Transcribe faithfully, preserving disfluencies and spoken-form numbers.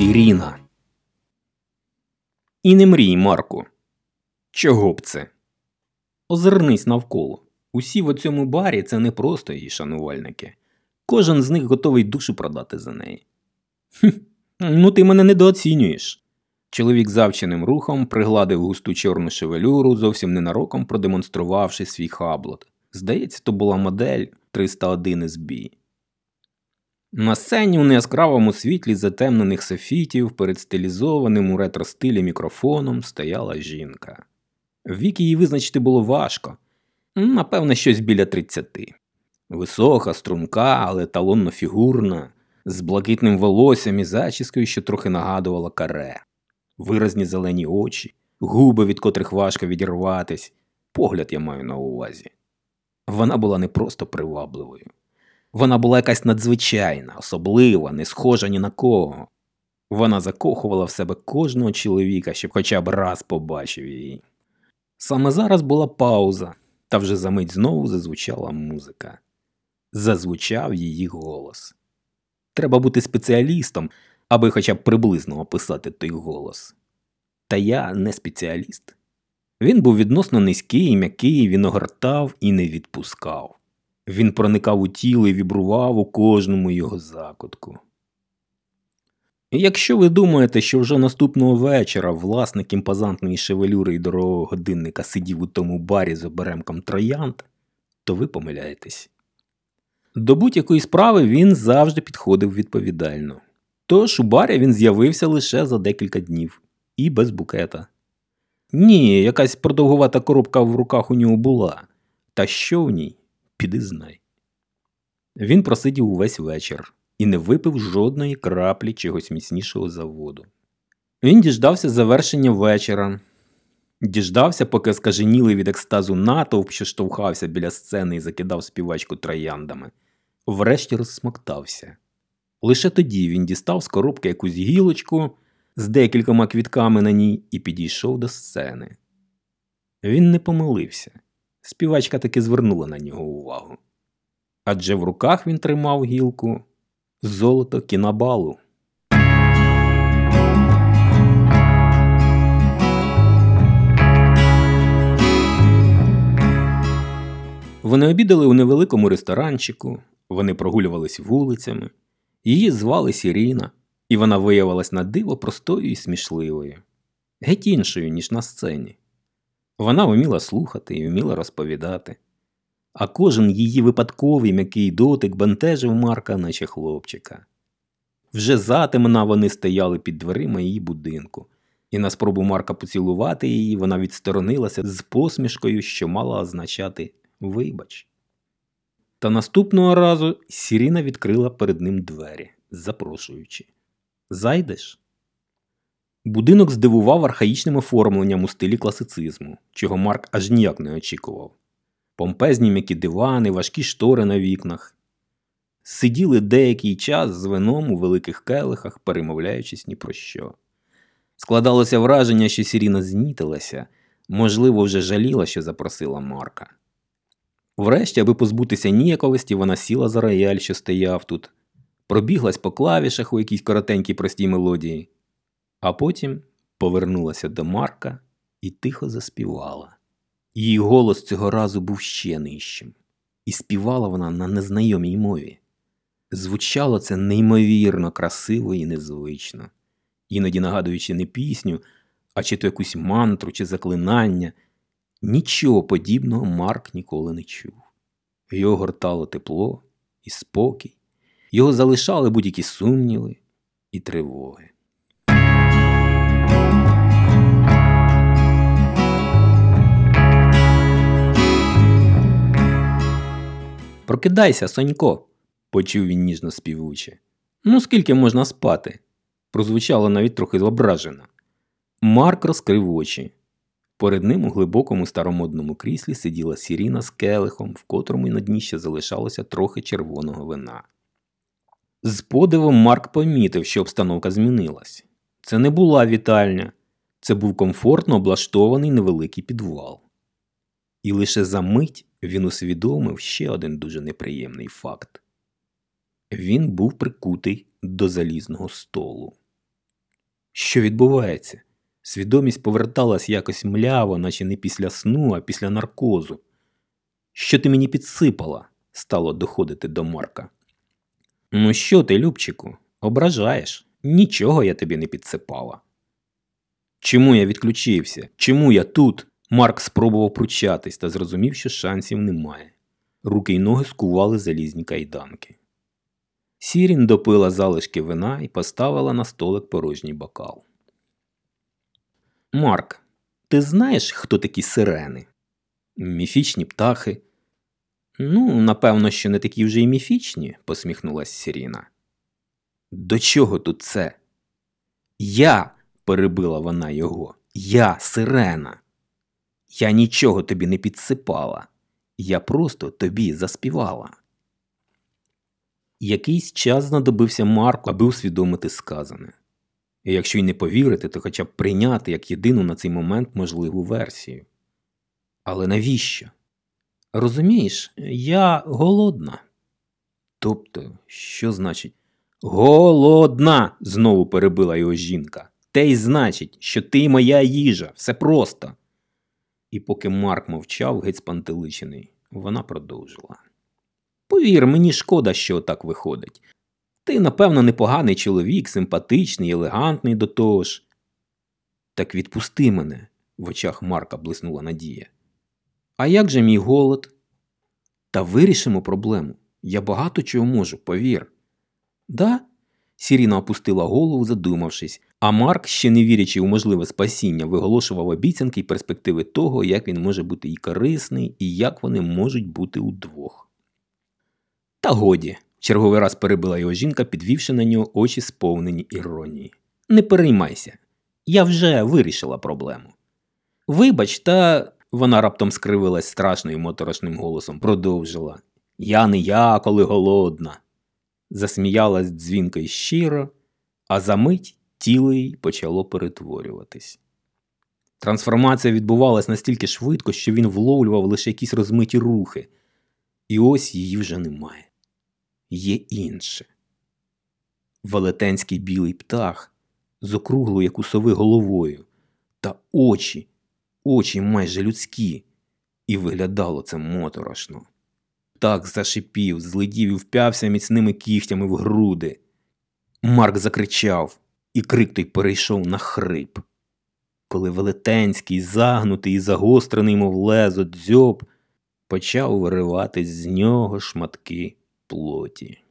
Сіріна. І не мрій, Марку. Чого б це? Озирнись навколо. Усі в оцьому барі – це не просто її шанувальники. Кожен з них готовий душу продати за неї. Хм, ну ти мене недооцінюєш. Чоловік завченим рухом пригладив густу чорну шевелюру, зовсім ненароком продемонструвавши свій хаблот. Здається, то була модель триста один ес бі. На сцені у неяскравому світлі затемнених софітів перед стилізованим у ретро-стилі мікрофоном стояла жінка. Вік її визначити було важко. Напевне, щось біля тридцяти. Висока, струнка, але талонно-фігурна, з блакитним волоссям і зачіскою, що трохи нагадувала каре. Виразні зелені очі, губи, від котрих важко відірватись. Погляд я маю на увазі. Вона була не просто привабливою. Вона була якась надзвичайна, особлива, не схожа ні на кого. Вона закохувала в себе кожного чоловіка, щоб хоча б раз побачив її. Саме зараз була пауза, та вже за мить знову зазвучала музика. Зазвучав її голос. Треба бути спеціалістом, аби хоча б приблизно описати той голос. Та я не спеціаліст. Він був відносно низький, м'який, він огортав і не відпускав. Він проникав у тіло і вібрував у кожному його закутку. І якщо ви думаєте, що вже наступного вечора власник імпозантної шевелюри і дорогого годинника сидів у тому барі з оберемком троянд, то ви помиляєтесь. До будь-якої справи він завжди підходив відповідально. Тож у барі він з'явився лише за декілька днів. І без букета. Ні, якась продовгувата коробка в руках у нього була. Та що в ній? Піди знай. Він просидів увесь вечір і не випив жодної краплі чогось міцнішого за воду. Він діждався завершення вечора. Діждався, поки скаженілий від екстазу натовп, що штовхався біля сцени і закидав співачку трояндами, врешті розсмоктався. Лише тоді він дістав з коробки якусь гілочку з декількома квітками на ній і підійшов до сцени. Він не помилився. Співачка таки звернула на нього увагу. Адже в руках він тримав гілку «Золото кінабалу». Вони обідали у невеликому ресторанчику, вони прогулювались вулицями, її звали Сіріна, і вона виявилась на диво простою і смішливою. Геть іншою, ніж на сцені. Вона вміла слухати і вміла розповідати. А кожен її випадковий м'який дотик бентежив Марка, наче хлопчика. Вже затемна вони стояли під дверима її будинку, і на спробу Марка поцілувати її вона відсторонилася з посмішкою, що мала означати «вибач». Та наступного разу Сіріна відкрила перед ним двері, запрошуючи. «Зайдеш?» Будинок здивував архаїчним оформленням у стилі класицизму, чого Марк аж ніяк не очікував. Помпезні м'які дивани, важкі штори на вікнах. Сиділи деякий час з вином у великих келихах, перемовляючись ні про що. Складалося враження, що Сіріна знітилася, можливо, вже жаліла, що запросила Марка. Врешті, аби позбутися ніяковості, вона сіла за рояль, що стояв тут, пробіглась по клавішах у якійсь коротенькій простій мелодії, а потім повернулася до Марка і тихо заспівала. Її голос цього разу був ще нижчим. І співала вона на незнайомій мові. Звучало це неймовірно красиво і незвично. Іноді нагадуючи не пісню, а чи то якусь мантру, чи заклинання. Нічого подібного Марк ніколи не чув. Його гортало тепло і спокій. Його залишали будь-які сумніви і тривоги. «Прокидайся, Сонько!» – почув він ніжно співуче. «Ну скільки можна спати?» – прозвучало навіть трохи ображено. Марк розкрив очі. Перед ним у глибокому старомодному кріслі сиділа Сіріна з келихом, в котрому на дні ще залишалося трохи червоного вина. З подивом Марк помітив, що обстановка змінилась. Це не була вітальня. Це був комфортно облаштований невеликий підвал. І лише за мить він усвідомив ще один дуже неприємний факт. Він був прикутий до залізного столу. Що відбувається? Свідомість поверталась якось мляво, наче не після сну, а після наркозу. Що ти мені підсипала? Стало доходити до Марка. Ну що ти, Любчику, ображаєш? Нічого я тобі не підсипала. Чому я відключився? Чому я тут? Марк спробував пручатись та зрозумів, що шансів немає. Руки й ноги скували залізні кайданки. Сірін допила залишки вина і поставила на столик порожній бокал. Марк, ти знаєш, хто такі сирени? Міфічні птахи. Ну, напевно, що не такі вже й міфічні, посміхнулась Сіріна. До чого тут це? Я, перебила вона його, я сирена. Я нічого тобі не підсипала. Я просто тобі заспівала. Якийсь час знадобився Марку, аби усвідомити сказане. І якщо й не повірити, то хоча б прийняти як єдину на цей момент можливу версію. Але навіщо? Розумієш, я голодна. Тобто, що значить? Голодна, знову перебила його жінка. Те й значить, що ти моя їжа, все просто. І поки Марк мовчав, геть спантеличений, вона продовжила. Повір, мені шкода, що отак виходить. Ти, напевно, непоганий чоловік, симпатичний, елегантний до того ж. Так відпусти мене, в очах Марка блиснула надія. А як же мій голод? Та вирішимо проблему. Я багато чого можу, повір. Да? Сіріна опустила голову, задумавшись, а Марк, ще не вірячи у можливе спасіння, виголошував обіцянки й перспективи того, як він може бути і корисний, і як вони можуть бути удвох. Та годі, черговий раз перебила його жінка, підвівши на нього очі сповнені іронії. Не переймайся, я вже вирішила проблему. Вибач, та... Вона раптом скривилась страшним і моторошним голосом, продовжила. Я не я, коли голодна. Засміялась дзвінко й щиро, а за мить тіло їй почало перетворюватись. Трансформація відбувалась настільки швидко, що він вловлював лише якісь розмиті рухи. І ось її вже немає. Є інше. Велетенський білий птах з округлою, як у сови, головою та очі, очі майже людські. І виглядало це моторошно. Так зашипів, злидів і вп'явся міцними кігтями в груди. Марк закричав, і крик той перейшов на хрип. Коли велетенський, загнутий і загострений, мов лезо, дзьоб, почав вириватись з нього шматки плоті.